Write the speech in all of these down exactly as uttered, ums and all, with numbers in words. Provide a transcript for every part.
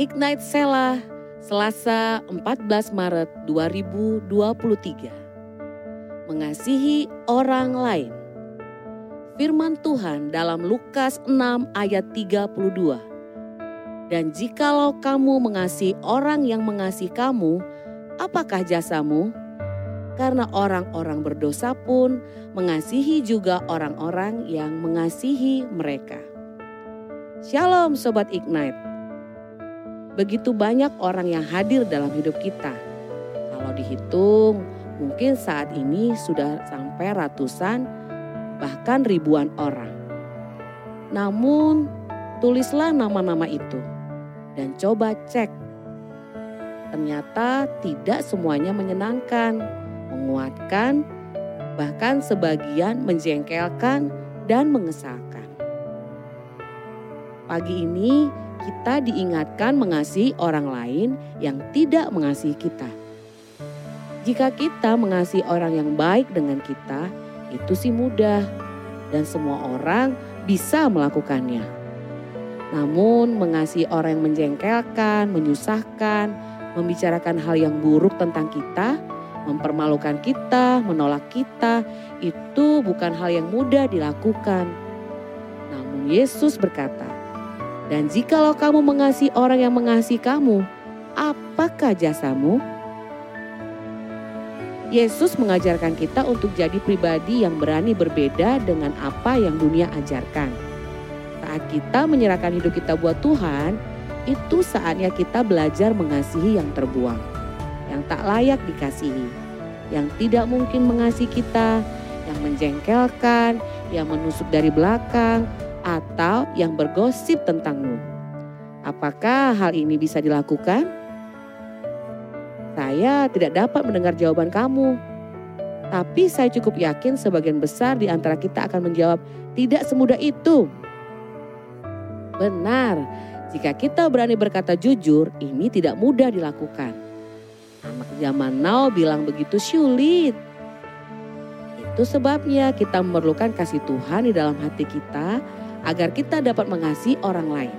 Ignite Selah, Selasa empat belas Maret dua ribu dua puluh tiga. Mengasihi orang lain. Firman Tuhan dalam Lukas enam ayat tiga puluh dua. Dan jikalau kamu mengasihi orang yang mengasihi kamu, apakah jasamu? Karena orang-orang berdosa pun mengasihi juga orang-orang yang mengasihi mereka. Shalom Sobat Ignite. Begitu banyak orang yang hadir dalam hidup kita. Kalau dihitung, mungkin saat ini sudah sampai ratusan, bahkan ribuan orang. Namun, tulislah nama-nama itu dan coba cek. Ternyata tidak semuanya menyenangkan, menguatkan, bahkan sebagian menjengkelkan dan mengesalkan. Pagi ini, kita diingatkan mengasihi orang lain yang tidak mengasihi kita. Jika kita mengasihi orang yang baik dengan kita, itu sih mudah dan semua orang bisa melakukannya. Namun mengasihi orang yang menjengkelkan, menyusahkan, membicarakan hal yang buruk tentang kita, mempermalukan kita, menolak kita, itu bukan hal yang mudah dilakukan. Namun Yesus berkata, dan jikalau kamu mengasihi orang yang mengasihi kamu, apakah jasamu? Yesus mengajarkan kita untuk jadi pribadi yang berani berbeda dengan apa yang dunia ajarkan. Saat kita menyerahkan hidup kita buat Tuhan, itu saatnya kita belajar mengasihi yang terbuang, yang tak layak dikasihi, yang tidak mungkin mengasihi kita, yang menjengkelkan, yang menusuk dari belakang, atau yang bergosip tentangmu. Apakah hal ini bisa dilakukan? Saya tidak dapat mendengar jawaban kamu. Tapi saya cukup yakin sebagian besar di antara kita akan menjawab, tidak semudah itu. Benar, jika kita berani berkata jujur, ini tidak mudah dilakukan. Anak zaman now bilang begitu sulit. Itu sebabnya kita memerlukan kasih Tuhan di dalam hati kita, agar kita dapat mengasihi orang lain.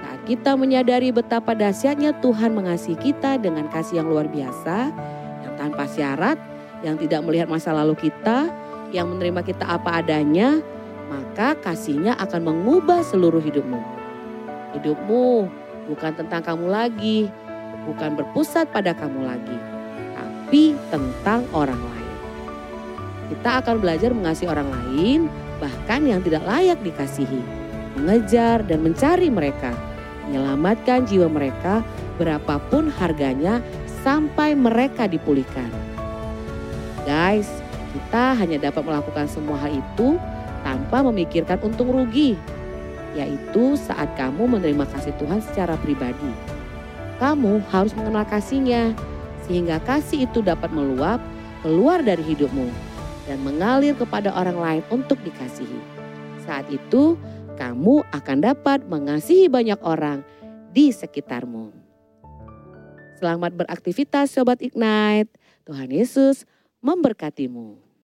Saat kita menyadari betapa dahsyatnya Tuhan mengasihi kita dengan kasih yang luar biasa, yang tanpa syarat, yang tidak melihat masa lalu kita, yang menerima kita apa adanya, maka kasihnya akan mengubah seluruh hidupmu. Hidupmu bukan tentang kamu lagi, bukan berpusat pada kamu lagi, tapi tentang orang lain. Kita akan belajar mengasihi orang lain, bahkan yang tidak layak dikasihi, mengejar dan mencari mereka, menyelamatkan jiwa mereka berapapun harganya sampai mereka dipulihkan. Guys, kita hanya dapat melakukan semua hal itu tanpa memikirkan untung rugi, yaitu saat kamu menerima kasih Tuhan secara pribadi. Kamu harus mengenal kasihnya, sehingga kasih itu dapat meluap keluar dari hidupmu dan mengalir kepada orang lain untuk dikasihi. Saat itu, kamu akan dapat mengasihi banyak orang di sekitarmu. Selamat beraktivitas Sobat Ignite. Tuhan Yesus memberkatimu.